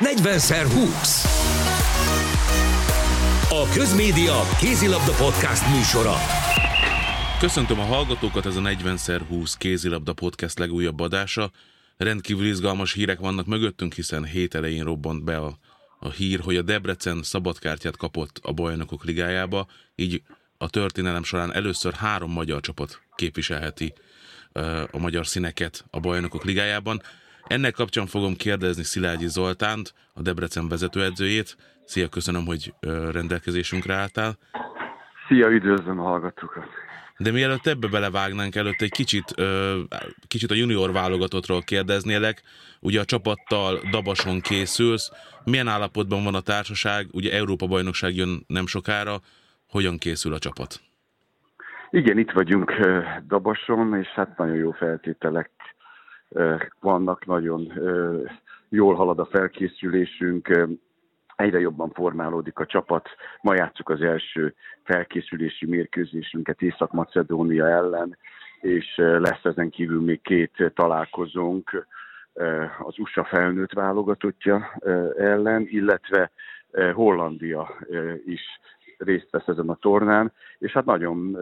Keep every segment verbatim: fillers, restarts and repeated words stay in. negyven x húsz. A Közmédia kézilabda podcast műsora. Köszöntöm a hallgatókat, ez a negyven x húsz kézilabda podcast legújabb adása. Rendkívül izgalmas hírek vannak mögöttünk, hiszen hét elején robbant be a, a hír, hogy a Debrecen szabadkártyát kapott a Bajnokok Ligájába, így a történelem során először három magyar csapat képviselheti uh, a magyar színeket a Bajnokok Ligájában. Ennek kapcsán fogom kérdezni Szilágyi Zoltánt, a Debrecen vezetőedzőjét. Szia, köszönöm, hogy rendelkezésünkre álltál. Szia, üdvözlöm a hallgatókat. De mielőtt ebbe belevágnánk, előtt egy kicsit, kicsit a junior válogatottról kérdeznélek. Ugye a csapattal Dabason készülsz. Milyen állapotban van a társaság? Ugye Európa-bajnokság jön nem sokára. Hogyan készül a csapat? Igen, itt vagyunk Dabason, és hát nagyon jó feltételek vannak, nagyon jól halad a felkészülésünk, egyre jobban formálódik a csapat. Ma játsszuk az első felkészülési mérkőzésünket Észak-Macedónia ellen, és lesz ezen kívül még két találkozónk az u es á felnőtt válogatottja ellen, illetve Hollandia is részt vesz ezen a tornán, és hát nagyon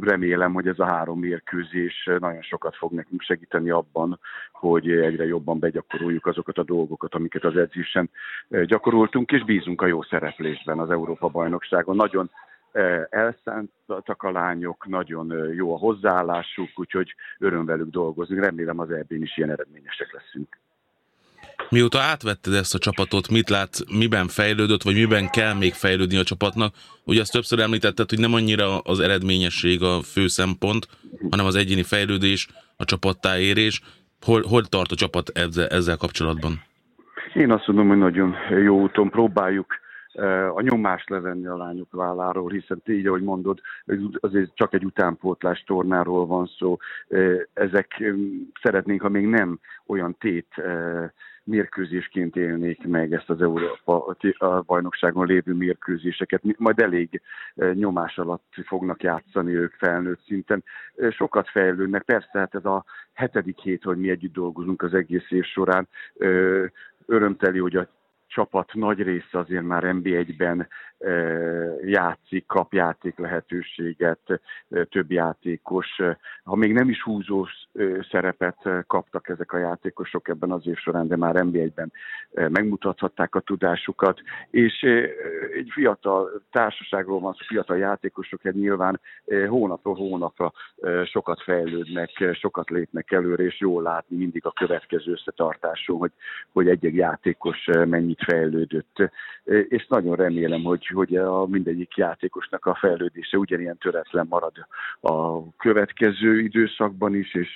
remélem, hogy ez a három mérkőzés nagyon sokat fog nekünk segíteni abban, hogy egyre jobban begyakoroljuk azokat a dolgokat, amiket az edzésen gyakoroltunk, és bízunk a jó szereplésben az Európa-bajnokságon. Nagyon elszántak a lányok, nagyon jó a hozzáállásuk, úgyhogy öröm velük dolgozni. Remélem az é bén is ilyen eredményesek leszünk. Mióta átvetted ezt a csapatot, mit látsz, miben fejlődött, vagy miben kell még fejlődni a csapatnak? Ugye azt többször említetted, hogy nem annyira az eredményesség a fő szempont, hanem az egyéni fejlődés, a csapattá érés. Hol, hol tart a csapat ezzel, ezzel kapcsolatban? Én azt mondom, hogy nagyon jó úton próbáljuk a nyomást levenni a lányok válláról, hiszen így, ahogy mondod, azért csak egy utánpótlás tornáról van szó. Ezek szeretnénk, ha még nem olyan tét mérkőzésként élnék meg ezt az Európa a bajnokságon lévő mérkőzéseket. Majd elég nyomás alatt fognak játszani ők felnőtt szinten. Sokat fejlődnek, persze, hát ez a hetedik hét, hogy mi együtt dolgozunk az egész év során. Örömteli, hogy a csapat nagy része azért már en bé egyben játszik, kap játék lehetőséget, több játékos. Ha még nem is húzó szerepet kaptak ezek a játékosok ebben az év során, de már en bé egyben megmutathatták a tudásukat. És egy fiatal társaságról van szó, fiatal játékosok, hát nyilván hónapról hónapra sokat fejlődnek, sokat lépnek előre, és jól látni mindig a következő összetartáson, hogy, hogy egy-egy játékos mennyit fejlődött. És nagyon remélem, Hogy, hogy a mindegyik játékosnak a fejlődése ugyanilyen töretlen marad a következő időszakban is, és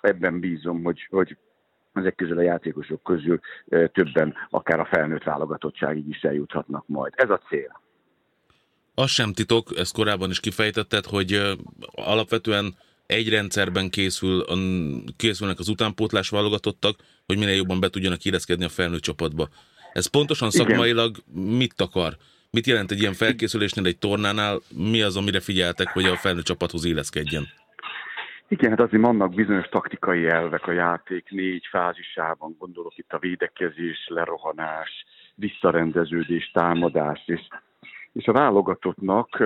ebben bízom, hogy, hogy ezek közül a játékosok közül többen akár a felnőtt válogatottságig is eljuthatnak majd. Ez a cél. Az sem titok, ezt korábban is kifejtetted, hogy alapvetően egy rendszerben készül, készülnek az utánpótlás válogatottak, hogy minél jobban be tudjanak illeszkedni a felnőtt csapatba. Ez pontosan szakmailag Igen. mit akar? Mit jelent egy ilyen felkészülésnél, egy tornánál? Mi az, amire figyeltek, hogy a felnőtt csapathoz illeszkedjen? Igen, hát azért vannak bizonyos taktikai elvek a játék négy fázisában. Gondolok itt a védekezés, lerohanás, visszarendeződés, támadás. És, és a válogatottnak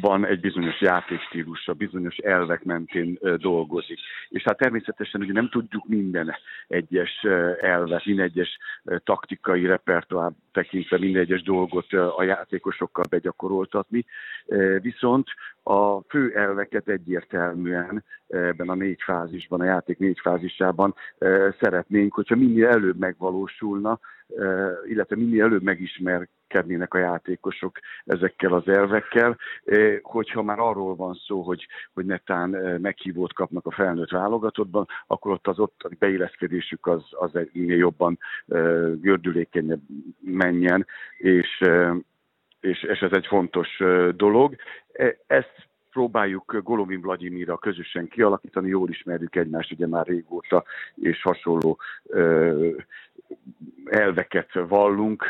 van egy bizonyos játékstílusa, bizonyos elvek mentén dolgozik. És hát természetesen ugye nem tudjuk minden egyes elvet, minden egyes taktikai repertoár tekintve, minden egyes dolgot a játékosokkal begyakoroltatni, viszont a fő elveket egyértelműen ebben a négy fázisban, a játék négy fázisában szeretnénk, hogyha minél előbb megvalósulna, illetve minél előbb megismerkednének a játékosok ezekkel az elvekkel, hogyha már arról van szó, hogy, hogy netán meghívót kapnak a felnőtt válogatottban, akkor ott az ott beilleszkedésük az, az minél jobban gördülékenyebb menjen, és És, és ez egy fontos dolog. Ezt próbáljuk Golovin Vlagyimirra közösen kialakítani, jól ismerjük egymást, ugye már régóta, és hasonló ö, elveket vallunk,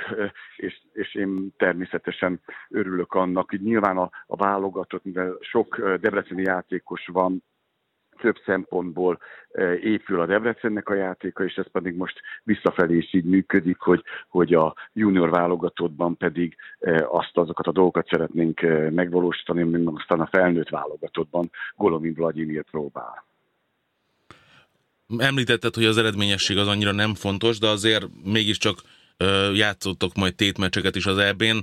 és, és én természetesen örülök annak, hogy nyilván a, a válogatott, mivel sok debreceni játékos van, több szempontból épül a Debrecennek a játéka, és ez pedig most visszafelé is így működik, hogy, hogy a junior válogatottban pedig azt azokat a dolgokat szeretnénk megvalósítani, mint aztán a felnőtt válogatottban Golovin Vlagyimir próbál. Említetted, hogy az eredményesség az annyira nem fontos, de azért mégiscsak játszottok majd tétmeccseket is az é bén.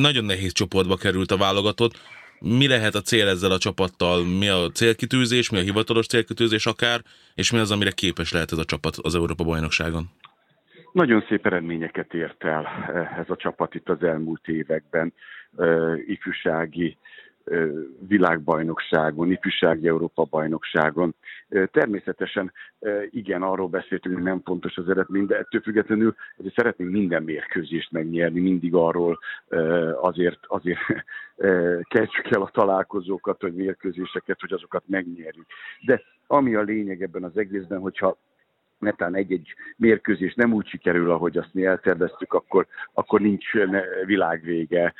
Nagyon nehéz csoportba került a válogatott. Mi lehet a cél ezzel a csapattal? Mi a célkitűzés, mi a hivatalos célkitűzés akár, és mi az, amire képes lehet ez a csapat az Európa-bajnokságon? Nagyon szép eredményeket ért el ez a csapat itt az elmúlt években. Ifjúsági világbajnokságon, ifjúsági Európa-bajnokságon. Természetesen igen, arról beszéltünk, hogy nem fontos az eredmény, de ettől függetlenül szeretnénk minden mérkőzést megnyerni, mindig arról azért, azért kezdjük el a találkozókat, vagy mérkőzéseket, hogy azokat megnyerjük. De ami a lényeg ebben az egészben, hogyha netán egy-egy mérkőzés nem úgy sikerül, ahogy azt mi elterveztük, akkor, akkor nincs világvége,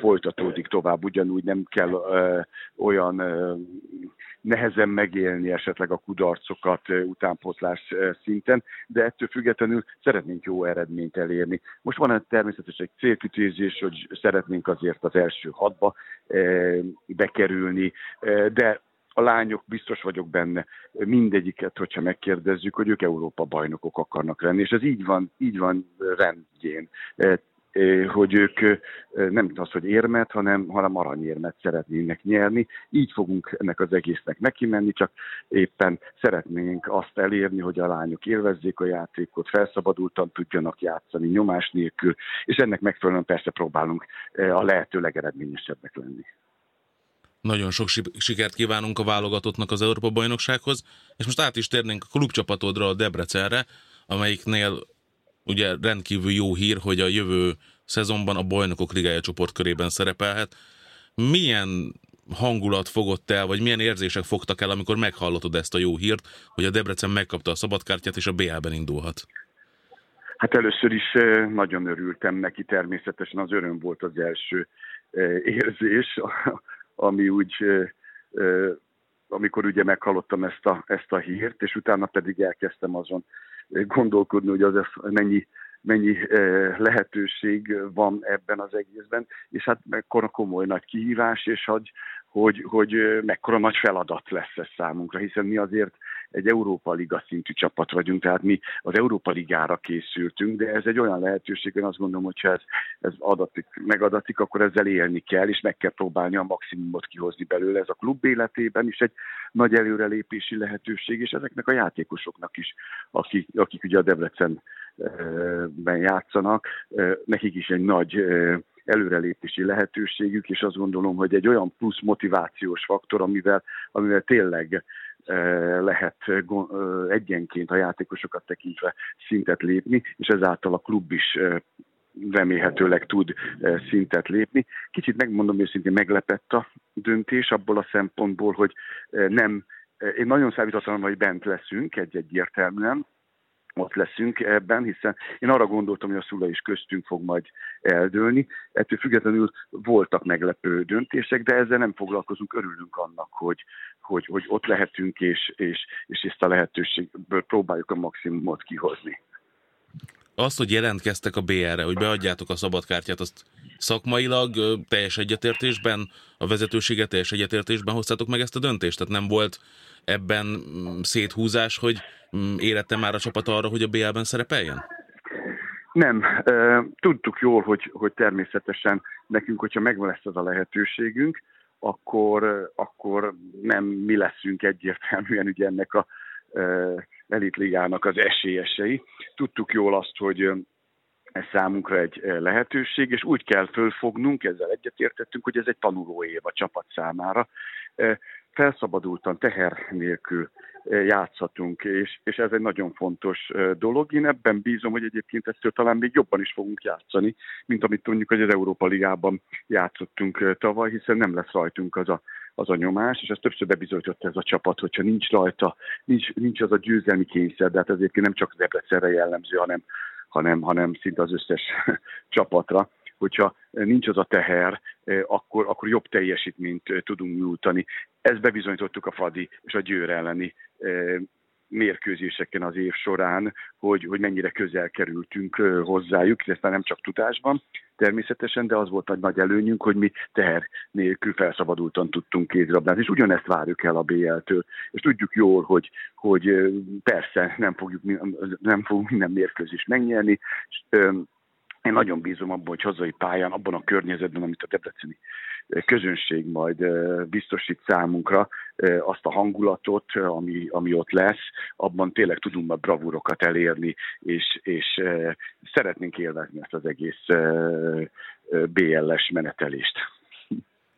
folytatódik tovább, ugyanúgy nem kell olyan nehezen megélni esetleg a kudarcokat utánpótlás szinten, de ettől függetlenül szeretnénk jó eredményt elérni. Most van természetesen egy célkitűzés, hogy szeretnénk azért az első hatba bekerülni, de a lányok, biztos vagyok benne, mindegyiket, hogyha megkérdezzük, hogy ők Európa-bajnokok akarnak lenni, és ez így van, így van rendjén, hogy ők nem az, hogy érmet, hanem, hanem aranyérmet szeretnének nyerni. Így fogunk ennek az egésznek neki menni, csak éppen szeretnénk azt elérni, hogy a lányok élvezzék a játékot, felszabadultan tudjanak játszani, nyomás nélkül, és ennek megfelelően persze próbálunk a lehető legeredményesebbek lenni. Nagyon sok sikert kívánunk a válogatottnak az Európa-bajnoksághoz, és most át is térnénk a klubcsapatodra, a Debrecenre, amelyiknél ugye rendkívül jó hír, hogy a jövő szezonban a Bajnokok Ligája csoportkörében szerepelhet. Milyen hangulat fogott el, vagy milyen érzések fogtak el, amikor meghallottad ezt a jó hírt, hogy a Debrecen megkapta a szabadkártyát, és a bé el-ben indulhat? Hát először is nagyon örültem neki, természetesen az öröm volt az első érzés, ami úgy, amikor ugye meghallottam ezt a, ezt a hírt, és utána pedig elkezdtem azon gondolkodni, hogy az mennyi, mennyi lehetőség van ebben az egészben, és hát mekkora komoly nagy kihívás, és hogy, hogy, hogy mekkora nagy feladat lesz ez számunkra, hiszen mi azért egy Európa Liga szintű csapat vagyunk, tehát mi az Európa Ligára készültünk, de ez egy olyan lehetőség, én azt gondolom, hogyha ez, ez adatik, megadatik, akkor ezzel élni kell, és meg kell próbálni a maximumot kihozni belőle. Ez a klub életében is egy nagy előrelépési lehetőség, és ezeknek a játékosoknak is, akik, akik ugye a Debrecenben játszanak, nekik is egy nagy előrelépési lehetőségük, és azt gondolom, hogy egy olyan plusz motivációs faktor, amivel, amivel tényleg lehet egyenként a játékosokat tekintve szintet lépni, és ezáltal a klub is remélhetőleg tud szintet lépni. Kicsit megmondom őszintén, meglepett a döntés abból a szempontból, hogy nem, én nagyon számítottam, hogy bent leszünk, egy egyértelműen, ott leszünk ebben, hiszen én arra gondoltam, hogy a szula is köztünk fog majd eldőlni. Ettől függetlenül voltak meglepő döntések, de ezzel nem foglalkozunk, örülünk annak, hogy, hogy, hogy ott lehetünk, és, és, és ezt a lehetőségből próbáljuk a maximumot kihozni. Azt, hogy jelentkeztek a bé el-re, hogy beadjátok a szabadkártyát, azt szakmailag teljes egyetértésben, a vezetőséget teljes egyetértésben hoztátok meg ezt a döntést? Tehát nem volt ebben széthúzás, hogy érette már a csapat arra, hogy a bé el-ben szerepeljen? Nem. Tudtuk jól, hogy, hogy természetesen nekünk, hogyha megvan lesz ez a lehetőségünk, akkor, akkor nem mi leszünk egyértelműen ugye ennek a elitligának az esélyesei. Tudtuk jól azt, hogy ez számunkra egy lehetőség, és úgy kell fölfognunk, ezzel egyetértettünk, hogy ez egy tanuló év a csapat számára. Felszabadultan, teher nélkül játszhatunk, és, és ez egy nagyon fontos dolog. Én ebben bízom, hogy egyébként ettől talán még jobban is fogunk játszani, mint amit mondjuk, hogy az Európa Ligában játszottunk tavaly, hiszen nem lesz rajtunk az a az a nyomás, és ezt többször bebizonyította ez a csapat, hogyha nincs rajta, nincs, nincs az a győzelmi kényszer, de hát ezért nem csak Debrecenre jellemző, hanem, hanem, hanem szinte az összes csapatra, hogyha nincs az a teher, akkor, akkor jobb teljesítményt tudunk nyújtani. Ezt bebizonyítottuk a Fradi és a Győr elleni mérkőzéseken az év során, hogy, hogy mennyire közel kerültünk hozzájuk, ez már nem csak tudásban természetesen, de az volt a nagy előnyünk, hogy mi teher nélkül felszabadultan tudtunk kézilabdázni, és ugyanezt várjuk el a bé el-től, és tudjuk jól, hogy, hogy persze nem fogjuk, nem fogunk minden mérkőzést megnyerni, és én nagyon bízom abban, hogy hazai pályán, abban a környezetben, amit a debreceni közönség majd biztosít számunkra, azt a hangulatot, ami, ami ott lesz, abban tényleg tudunk már bravúrokat elérni, és, és szeretnénk élvezni ezt az egész bé el-es menetelést.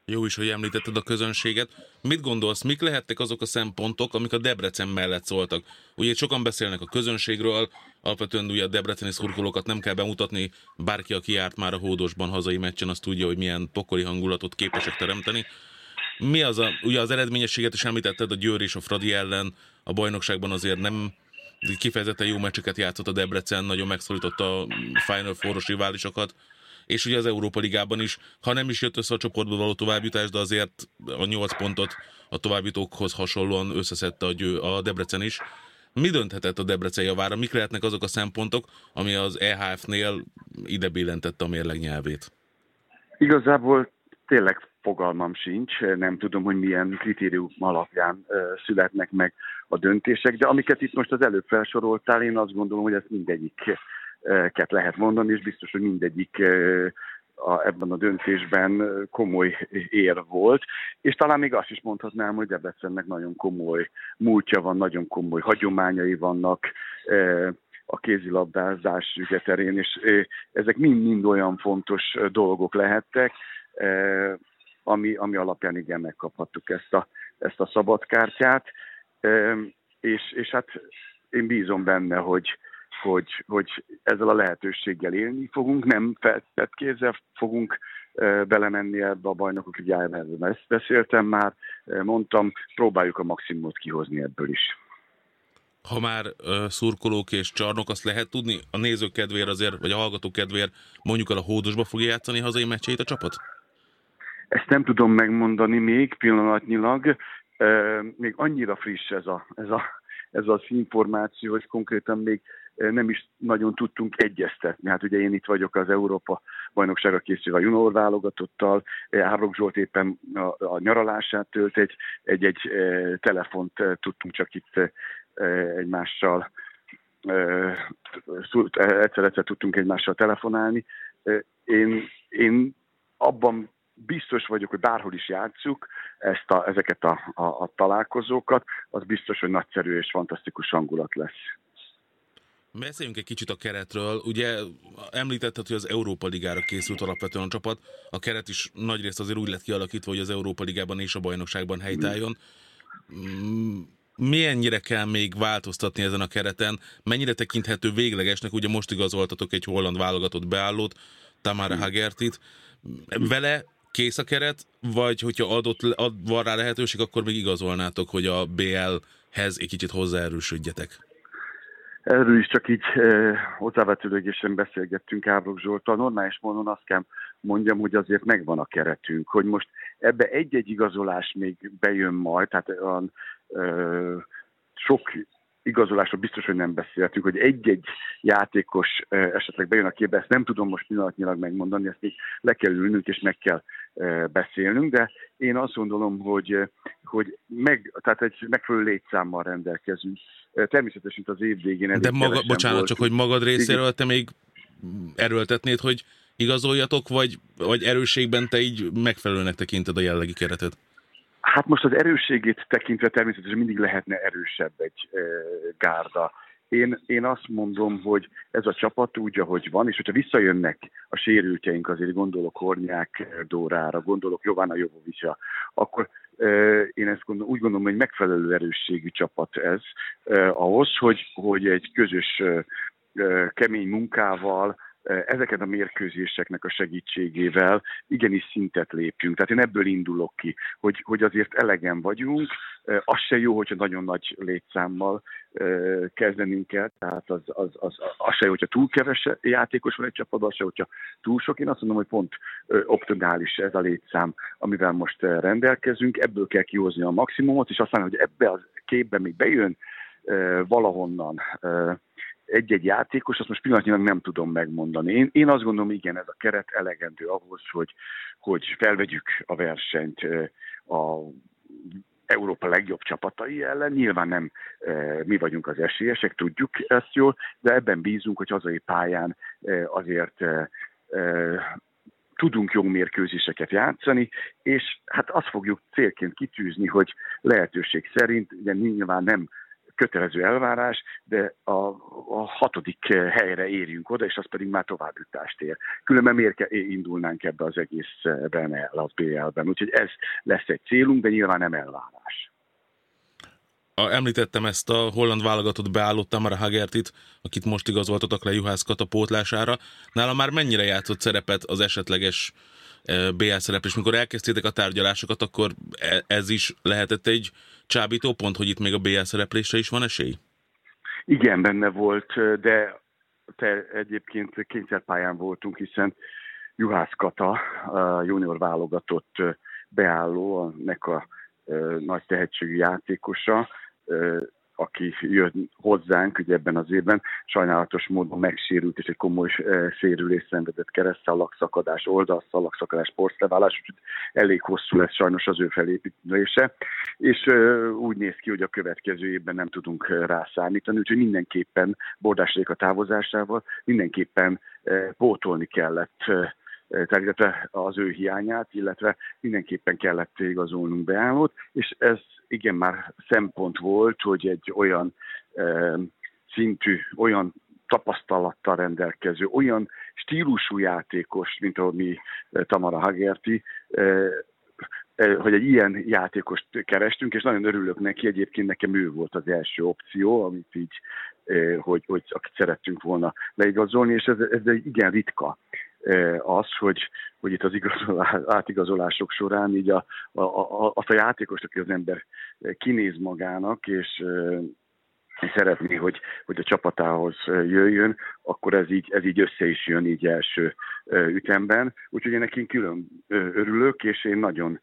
Jó is, hogy említetted a közönséget. Mit gondolsz, mik lehettek azok a szempontok, amik a Debrecen mellett szóltak? Ugye sokan beszélnek a közönségről, alapvetően ugye a debreceni szurkolókat nem kell bemutatni, bárki, aki járt már a Hódosban hazai meccsen, az tudja, hogy milyen pokoli hangulatot képesek teremteni. Mi az a, ugye az eredményességet is említetted, a Győr és a Fradi ellen, a bajnokságban azért nem kifejezetten jó meccseket játszott a Debrecen, nagyon megszorította a Final Four-os riválisokat, és ugye az Európa Ligában is, ha nem is jött össze a csoportból való továbbjutás, de azért a nyolc pontot a továbbjutókhoz hasonlóan összeszedte a, győ, a Debrecen is. Mi dönthetett a Debrecen javára? Mik lehetnek azok a szempontok, ami az é há ef-nél ide billentette a mérleg nyelvét? Igazából tényleg fogalmam sincs, nem tudom, hogy milyen kritérium alapján születnek meg a döntések, de amiket itt most az előbb felsoroltál, én azt gondolom, hogy ez mindegyik lehet mondani, és biztos, hogy mindegyik a, ebben a döntésben komoly ér volt, és talán még azt is mondhatnám, hogy Debrecennek nagyon komoly múltja van, nagyon komoly hagyományai vannak a kézilabdázás ügyeterén, és ezek mind-mind olyan fontos dolgok lehettek, ami, ami alapján igen megkaphattuk ezt a, ezt a szabadkártyát, és, és hát én bízom benne, hogy Hogy, hogy ezzel a lehetőséggel élni fogunk, nem feltett kézzel fogunk e, belemenni ebbe a Bajnokok Ligájába, mert ezt beszéltem már, mondtam, próbáljuk a maximumot kihozni ebből is. Ha már e, szurkolók és csarnok, azt lehet tudni, a nézők kedvéért azért, vagy a hallgatók kedvéért mondjuk el, a Hódosba fogja játszani hazai meccseit a csapat? Ezt nem tudom megmondani még pillanatnyilag, e, még annyira friss ez, a, ez, a, ez az információ, hogy konkrétan még nem is nagyon tudtunk egyeztetni. Hát ugye én itt vagyok az Európa bajnokságra készülve a junior válogatottal, Ábrók Zsolt éppen a, a nyaralását tölt, egy, egy, egy telefont tudtunk csak itt egymással, egyszer-egyszer tudtunk egymással telefonálni. Én, én abban biztos vagyok, hogy bárhol is játsszuk ezt a, ezeket a, a, a találkozókat, az biztos, hogy nagyszerű és fantasztikus hangulat lesz. Beszéljünk egy kicsit a keretről. Ugye említetted, hogy az Európa Ligára készült alapvetően a csapat. A keret is nagyrészt azért úgy lett kialakítva, hogy az Európa Ligában és a bajnokságban helytálljon. Milyennyire kell még változtatni ezen a kereten? Mennyire tekinthető véglegesnek? Ugye most igazoltatok egy holland válogatott beállót, Tamara Haggertyt. Vele kész a keret? Vagy hogyha adott, ad, van rá lehetőség, akkor még igazolnátok, hogy a bé el-hez egy kicsit hozzáerősödjetek? Erről is csak így eh, hozzávetőlegésen beszélgettünk Ábrók Zsolttal. Normális módon azt kell mondjam, hogy azért megvan a keretünk, hogy most ebbe egy-egy igazolás még bejön majd, tehát olyan eh, sok igazolásról biztos, hogy nem beszéltünk, hogy egy-egy játékos eh, esetleg bejön a képbe, ezt nem tudom most pillanatnyilag megmondani, ezt még le kell ülnünk és meg kell eh, beszélnünk, de én azt gondolom, hogy, hogy meg, tehát egy megfelelő létszámmal rendelkezünk. Természetesen az év végén elég. De maga, bocsánat, volt. Csak hogy magad részéről te még erőltetnéd, hogy igazoljatok, vagy, vagy erősségben te így megfelelőnek tekinted a jellegi keretet? Hát most az erősségét tekintve természetesen mindig lehetne erősebb egy e, gárda. Én, én azt mondom, hogy ez a csapat úgy, ahogy van, és hogyha visszajönnek a sérültjeink, azért gondolok Hornyák Dórára, gondolok Jovana Jovovicsra, akkor én ezt gondolom, úgy gondolom, hogy megfelelő erősségű csapat ez eh, ahhoz, hogy, hogy egy közös eh, kemény munkával, eh, ezeket a mérkőzéseknek a segítségével igenis szintet lépjünk. Tehát én ebből indulok ki, hogy, hogy azért elegen vagyunk, eh, az se jó, hogyha nagyon nagy létszámmal kezdenünk kell, tehát az, az, az, az se jó, hogyha túl keves játékos van egy csapatban, se, hogyha túl sok. Én azt mondom, hogy pont optimális ez a létszám, amivel most rendelkezünk, ebből kell kihozni a maximumot, és aztán, hogy ebbe a képbe még bejön valahonnan egy-egy játékos, azt most pillanatnyilag nem tudom megmondani. Én, én azt gondolom, igen, ez a keret elegendő ahhoz, hogy, hogy felvegyük a versenyt a Európa legjobb csapatai ellen. Nyilván nem e, mi vagyunk az esélyesek, tudjuk ezt jól, de ebben bízunk, hogy hazai pályán e, azért e, e, tudunk jó mérkőzéseket játszani, és hát azt fogjuk célként kitűzni, hogy lehetőség szerint, ugye nyilván nem kötelező elvárás, de a, a hatodik helyre érjünk oda, és az pedig már továbbjutást ér. Különben miért indulnánk ebbe az egészben el, a bé el-ben. Úgyhogy ez lesz egy célunk, de nyilván nem elvárás. A, említettem ezt a holland válogatott beálló Tamara Haggertyt, akit most igazoltatok le Juhász Kata pótlására. Nála már mennyire játszott szerepet az esetleges bé el szerep, és mikor elkezdtétek a tárgyalásokat, akkor ez is lehetett egy csábító pont, hogy itt még a bé el szereplésre is van esély? Igen, benne volt, de te egyébként kényszerpályán voltunk, hiszen Juhász Kata, a junior válogatott beálló, nek a nagy tehetségű játékosa, aki jött hozzánk ugye ebben az évben, sajnálatos módon megsérült, és egy komoly sérülést szenvedett, keresztszalakszakadás, oldalszalakszakadás, porszleválás, úgyhogy elég hosszú lesz sajnos az ő felépítése, és úgy néz ki, hogy a következő évben nem tudunk rá számítani, úgyhogy mindenképpen Bordás Réka távozásával mindenképpen pótolni kellett, illetve az ő hiányát, illetve mindenképpen kellett igazolnunk beállót, és ez igen már szempont volt, hogy egy olyan e, szintű, olyan tapasztalattal rendelkező, olyan stílusú játékos, mint ahogy mi Tamara Haggerty, e, hogy egy ilyen játékost kerestünk, és nagyon örülök neki, egyébként nekem ő volt az első opció, amit így, hogy, hogy akit szerettünk volna leigazolni, és ez, ez egy igen ritka az, hogy, hogy itt az igazolás, átigazolások során így a, a, a, azt a játékost, aki az ember kinéz magának, és szeretné, hogy, hogy a csapatához jöjjön, akkor ez így, ez így össze is jön így első ütemben. Úgyhogy én neki külön örülök, és én nagyon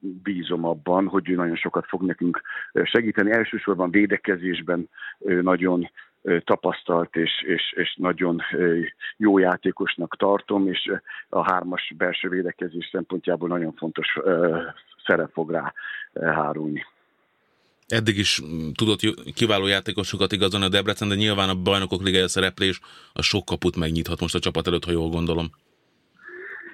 bízom abban, hogy ő nagyon sokat fog nekünk segíteni. Elsősorban védekezésben nagyon tapasztalt és, és, és nagyon jó játékosnak tartom, és a hármas belső védekezés szempontjából nagyon fontos szerep fog rá hárulni. Eddig is tudott kiváló játékosokat igazolni a Debrecen, de nyilván a Bajnokok Ligája szereplés a sok kaput megnyithat most a csapat előtt, ha jól gondolom.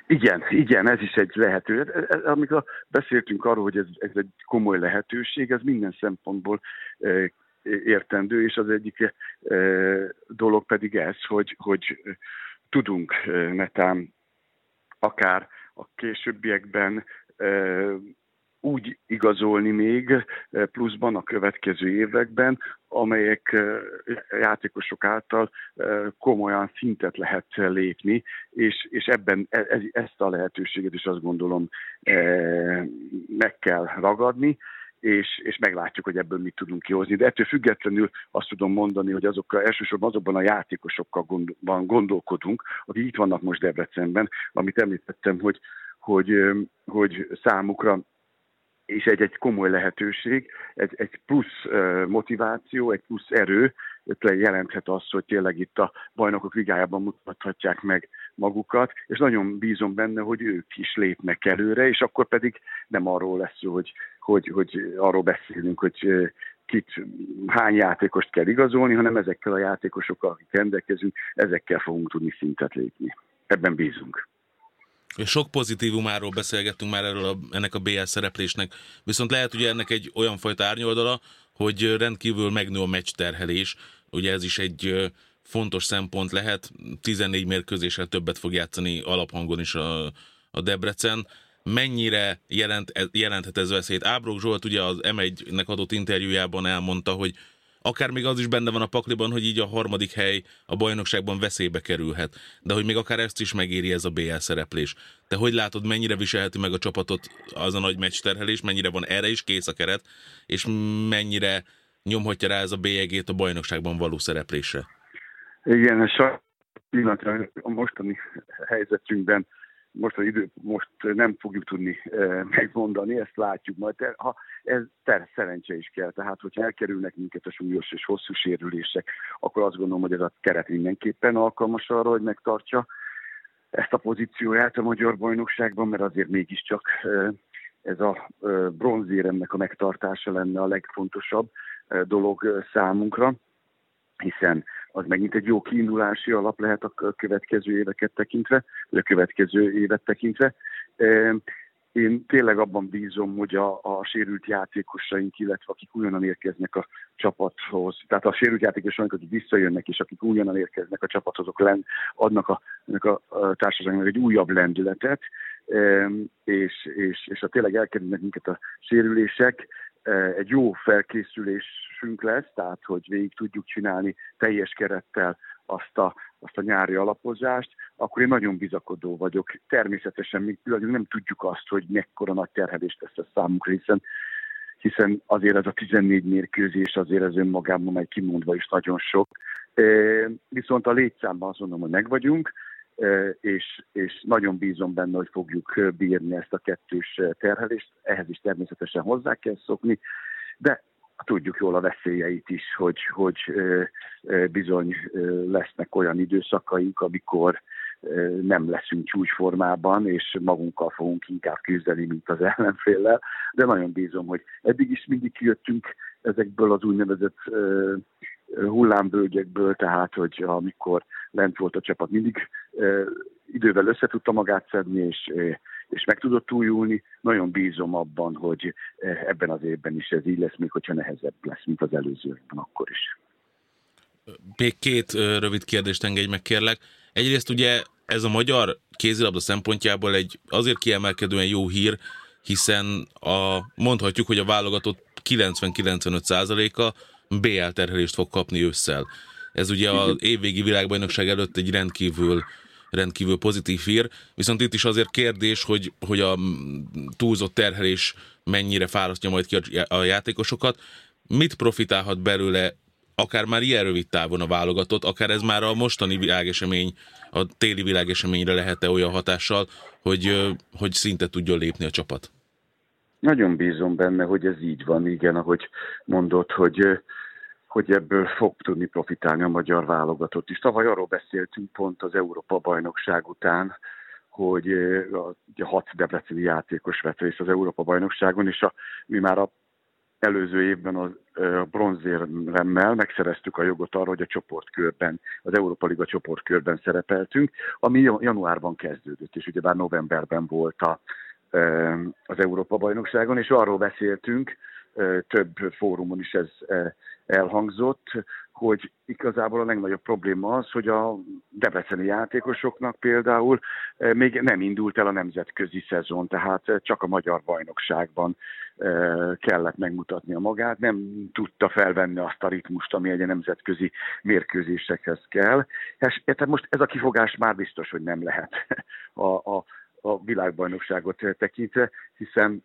Igen, igen, ez is egy lehetőség. Amikor beszéltünk arról, hogy ez, ez egy komoly lehetőség, ez minden szempontból értendő, és az egyik dolog pedig ez, hogy, hogy tudunk netán akár a későbbiekben úgy igazolni még pluszban a következő években, amelyek játékosok által komolyan szintet lehet lépni, és, és ebben ez, ezt a lehetőséget is azt gondolom meg kell ragadni, és, és meglátjuk, hogy ebből mit tudunk kihozni. De ettől függetlenül azt tudom mondani, hogy azokkal, elsősorban azokban a játékosokkal gond, gondolkodunk, akik itt vannak most Debrecenben, amit említettem, hogy, hogy, hogy számukra és egy-egy komoly lehetőség, egy, egy plusz motiváció, egy plusz erő jelenthet azt, hogy tényleg itt a Bajnokok Ligájában mutathatják meg magukat, és nagyon bízom benne, hogy ők is lépnek előre, és akkor pedig nem arról lesz, hogy, hogy, hogy arról beszélünk, hogy kit, hány játékost kell igazolni, hanem ezekkel a játékosokkal, akik rendelkezünk, ezekkel fogunk tudni szintet lépni. Ebben bízunk. Sok pozitívumáról beszélgettünk már erről a, ennek a bé el szereplésnek, viszont lehet ugye ennek egy olyan fajta árnyoldala, hogy rendkívül megnő a meccsterhelés, ugye ez is egy fontos szempont lehet, tizennégy mérkőzéssel többet fog játszani alaphangon is a, a Debrecen. Mennyire jelent, jelenthet ez veszélyt? Ábrók Zsolt ugye az em egynek adott interjújában elmondta, hogy akár még az is benne van a pakliban, hogy így a harmadik hely a bajnokságban veszélybe kerülhet. De hogy még akár ezt is megéri ez a bé el szereplés. Te hogy látod, mennyire viselheti meg a csapatot az a nagy meccsterhelés, mennyire van erre is kész a keret, és mennyire nyomhatja rá ez a bélyegét a bajnokságban való szereplésre. Igen, sajnos pillanatra a mostani helyzetünkben, mostani idő, most nem fogjuk tudni megmondani, ezt látjuk majd. Ha ez ter, szerencse is kell, tehát hogyha elkerülnek minket a súlyos és hosszú sérülések, akkor azt gondolom, hogy ez a keret mindenképpen alkalmas arra, hogy megtartsa ezt a pozícióját a magyar bajnokságban, mert azért mégiscsak ez a bronzéremnek a megtartása lenne a legfontosabb dolog számunkra, hiszen az megint egy jó kiindulási alap lehet a következő éveket tekintve, vagy a következő évet tekintve. Én tényleg abban bízom, hogy a, a sérült játékosaink, illetve akik újonnan érkeznek a csapathoz, tehát a sérült játékosaink, akik visszajönnek, és akik újonnan érkeznek a csapathoz, adnak a, a társaságnak egy újabb lendületet, és, és, és ha tényleg elkerülnek minket a sérülések, egy jó felkészülésünk lesz, tehát hogy végig tudjuk csinálni teljes kerettel azt a, azt a nyári alapozást, akkor én nagyon bizakodó vagyok. Természetesen mi nem tudjuk azt, hogy mekkora nagy terhelést lesz a számunkra, hiszen, hiszen azért ez a tizennégy mérkőzés azért ez önmagában, amely kimondva is nagyon sok. Viszont a létszámban azt mondom, hogy megvagyunk, És, és nagyon bízom benne, hogy fogjuk bírni ezt a kettős terhelést. Ehhez is természetesen hozzá kell szokni, de tudjuk jól a veszélyeit is, hogy, hogy bizony lesznek olyan időszakaink, amikor nem leszünk csúcsformában, és magunkkal fogunk inkább küzdeni, mint az ellenféllel, de nagyon bízom, hogy eddig is mindig kijöttünk ezekből az úgynevezett hullámvölgyekből, tehát, hogy amikor lent volt a csapat, mindig eh, idővel össze tudta magát szedni, és, eh, és meg tudott újulni. Nagyon bízom abban, hogy eh, ebben az évben is ez így lesz, még hogyha nehezebb lesz, mint az előzőben, akkor is. Még két rövid kérdést engedj meg, kérlek. Egyrészt ugye ez a magyar kézilabda szempontjából egy azért kiemelkedően jó hír, hiszen a, mondhatjuk, hogy a válogatott kilencven-kilencvenöt százaléka bé el terhelést fog kapni ősszel. Ez ugye az évvégi világbajnokság előtt egy rendkívül, rendkívül pozitív hír, viszont itt is azért kérdés, hogy, hogy a túlzott terhelés mennyire fárasztja majd ki a játékosokat. Mit profitálhat belőle akár már ilyen rövid távon a válogatott, akár ez már a mostani világesemény, a téli világeseményre lehet-e olyan hatással, hogy, hogy szinte tudjon lépni a csapat? Nagyon bízom benne, hogy ez így van, igen, ahogy mondod, hogy, hogy ebből fog tudni profitálni a magyar válogatott is. Tavaly arról beszéltünk pont az Európa-bajnokság után, hogy a hat debreceni játékos vett részt az Európa-bajnokságon, és a, mi már az előző évben a, a bronzéremmel megszereztük a jogot arra, hogy a csoportkörben, az Európa-liga csoportkörben szerepeltünk, ami januárban kezdődött, és ugyebár novemberben volt a az Európa-bajnokságon, és arról beszéltünk, több fórumon is ez elhangzott, hogy igazából a legnagyobb probléma az, hogy a debreceni játékosoknak például még nem indult el a nemzetközi szezon, tehát csak a magyar bajnokságban kellett megmutatnia magát, nem tudta felvenni azt a ritmust, ami egy nemzetközi mérkőzésekhez kell. És tehát most ez a kifogás már biztos, hogy nem lehet a, a a világbajnokságot tekintve, hiszen,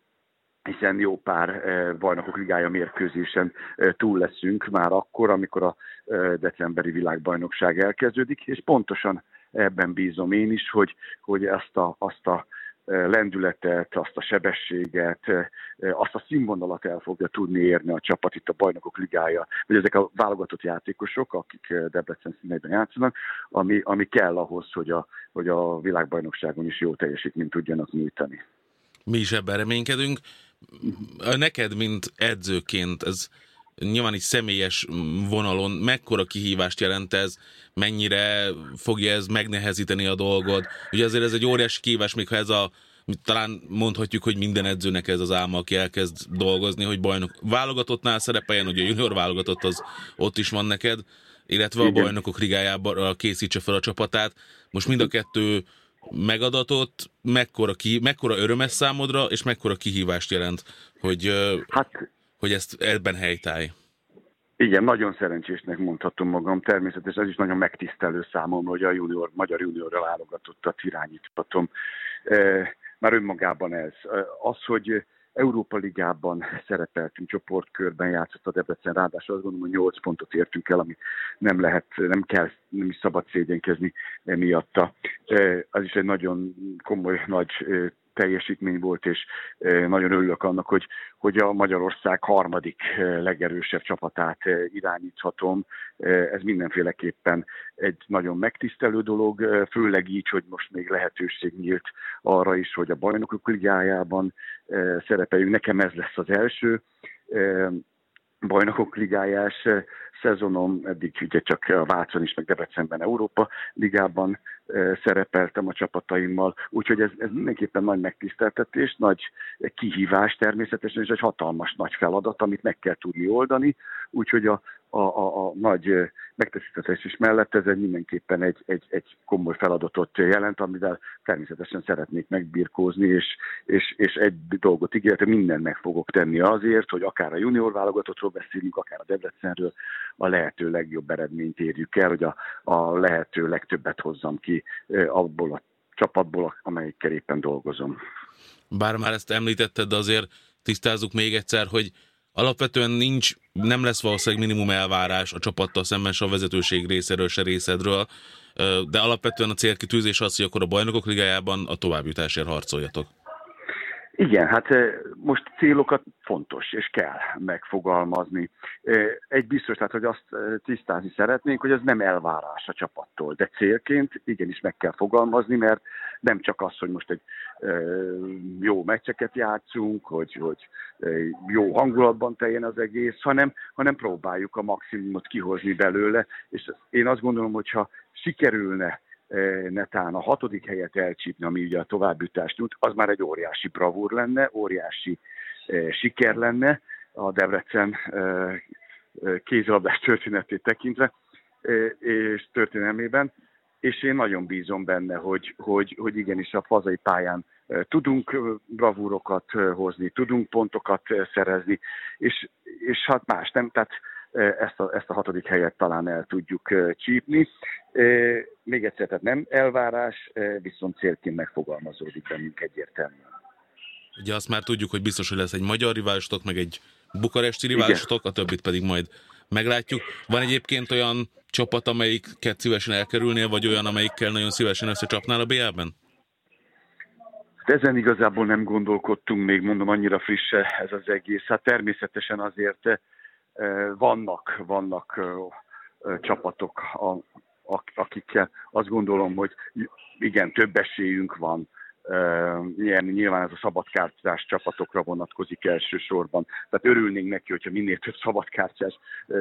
hiszen jó pár Bajnokok Ligája mérkőzésen túl leszünk már akkor, amikor a decemberi világbajnokság elkezdődik, és pontosan ebben bízom én is, hogy, hogy azt a, azt a lendületet, azt a sebességet, azt a színvonalat el fogja tudni érni a csapat itt a Bajnokok Ligája, vagy ezek a válogatott játékosok, akik Debrecen színeiben játszanak, ami, ami kell ahhoz, hogy a, hogy a világbajnokságon is jó teljesítményt tudjanak nyújtani. Mi is ebben reménykedünk. Neked, mint edzőként, ez nyilván egy személyes vonalon mekkora kihívást jelent ez, mennyire fogja ez megnehezíteni a dolgod? Ugye azért ez egy óriási kihívás, még ha ez a, talán mondhatjuk, hogy minden edzőnek ez az álma, aki elkezd dolgozni, hogy bajnok válogatottnál szerepeljen, ugye a junior válogatott az ott is van neked, illetve a Bajnokok Ligájában készítse fel a csapatát. Most mind a kettő megadatott, mekkora, ki, mekkora örömes számodra, és mekkora kihívást jelent, hogy... Hát... hogy ezt ebben helytállj. Igen, nagyon szerencsésnek mondhatom magam. Természetesen ez is nagyon megtisztelő számomra, hogy a junior, magyar juniorra válogatottat irányíthatom. Már önmagában ez. Az, hogy Európa Ligában szerepeltünk, csoportkörben játszott a Debrecen, ráadásul azt gondolom, hogy nyolc pontot értünk el, ami nem lehet, nem kell, nem is szabad szégyenkezni miatta. Az is egy nagyon komoly, nagy teljesítmény volt, és nagyon örülök annak, hogy, hogy a Magyarország harmadik legerősebb csapatát irányíthatom. Ez mindenféleképpen egy nagyon megtisztelő dolog, főleg így, hogy most még lehetőség nyílt arra is, hogy a Bajnokok Ligájában szerepeljünk. Nekem ez lesz az első Bajnokok Ligájás szezonom, eddig ugye csak a Vácon is, meg Debrecenben Európa Ligában szerepeltem a csapataimmal, úgyhogy ez, ez mindenképpen nagy megtiszteltetés, nagy kihívás természetesen, és egy hatalmas nagy feladat, amit meg kell tudni oldani, úgyhogy a, a, a, a nagy megtiszteltetés is mellett ez mindenképpen egy, egy, egy komoly feladatot jelent, amivel természetesen szeretnék megbirkózni, és, és, és egy dolgot ígértem, mindent meg fogok tenni azért, hogy akár a junior válogatottról beszélünk, akár a Debrecenről, a lehető legjobb eredményt érjük el, hogy a, a lehető legtöbbet hozzam ki abból a csapatból, amelyikkel éppen dolgozom. Bár már ezt említetted, de azért tisztázzuk még egyszer, hogy alapvetően nincs, nem lesz valószínűleg minimum elvárás a csapattal szemben se a vezetőség részéről, se részedről, de alapvetően a célkitűzés az, hogy akkor a Bajnokok Ligájában a továbbjutásért harcoljatok. Igen, hát most célokat fontos, és kell megfogalmazni. Egy biztos, tehát, hogy azt tisztázni szeretnénk, hogy ez nem elvárás a csapattól, de célként igenis meg kell fogalmazni, mert nem csak az, hogy most egy jó meccseket játszunk, hogy, hogy jó hangulatban teljen az egész, hanem, hanem próbáljuk a maximumot kihozni belőle, és én azt gondolom, hogyha sikerülne netán a hatodik helyet elcsípni, ami ugye a továbbjutást tud, az már egy óriási bravúr lenne, óriási eh, siker lenne a Debrecen eh, kézilabdás történetét tekintve eh, és történelmében, és én nagyon bízom benne, hogy, hogy, hogy igenis a hazai pályán eh, tudunk bravúrokat eh, hozni, tudunk pontokat eh, szerezni, és, és hát más nem, tehát Ezt a, ezt a hatodik helyet talán el tudjuk csípni. Még egyszer, tehát nem elvárás, viszont célként megfogalmazódik bennünk egyértelműen. Ugye azt már tudjuk, hogy biztos, hogy lesz egy magyar riválistok, meg egy bukaresti riválistok, a többit pedig majd meglátjuk. Van egyébként olyan csapat, amelyiket szívesen elkerülnél, vagy olyan, amelyikkel nagyon szívesen összecsapnál a bé el-ben? Ezen igazából nem gondolkodtunk, még mondom, annyira friss ez az egész. Hát természetesen azért Vannak, vannak csapatok, akikkel azt gondolom, hogy igen, több esélyünk van. Nyilván ez a szabadkártyás csapatokra vonatkozik elsősorban. Tehát örülnénk neki, hogyha minél több szabadkártyás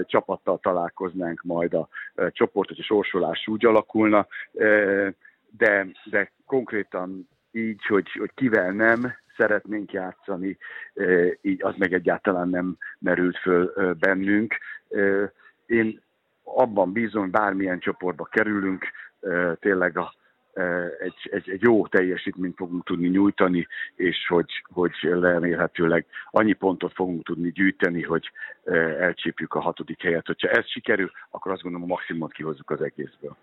csapattal találkoznánk majd a csoport, hogy a sorsolás úgy alakulna. De, de konkrétan így, hogy, hogy kivel nem szeretnénk játszani, így az meg egyáltalán nem merült föl bennünk. Én abban bízom, bármilyen csoportba kerülünk, tényleg a, egy, egy, egy jó teljesítményt fogunk tudni nyújtani, és hogy, hogy remélhetőleg annyi pontot fogunk tudni gyűjteni, hogy elcsípjük a hatodik helyet. Hogyha ez sikerül, akkor azt gondolom, a maximumot kihozzuk az egészből.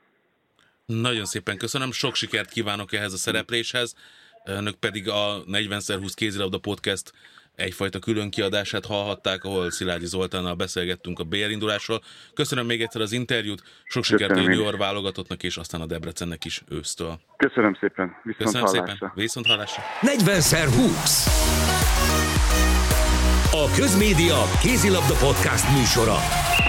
Nagyon szépen köszönöm, sok sikert kívánok ehhez a szerepléshez. Önök pedig a negyven x húsz kézilabda podcast egyfajta külön kiadását hallhatták, ahol Szilágyi Zoltánnal beszélgettünk a bé el indulásról. Köszönöm még egyszer az interjút, sok sikert a junior válogatottnak, és aztán a Debrecennek is ősztől. Köszönöm szépen, viszont Köszönöm hallásra. szépen, viszont hallásra. negyven x húsz a Közmédia kézilabda podcast műsora.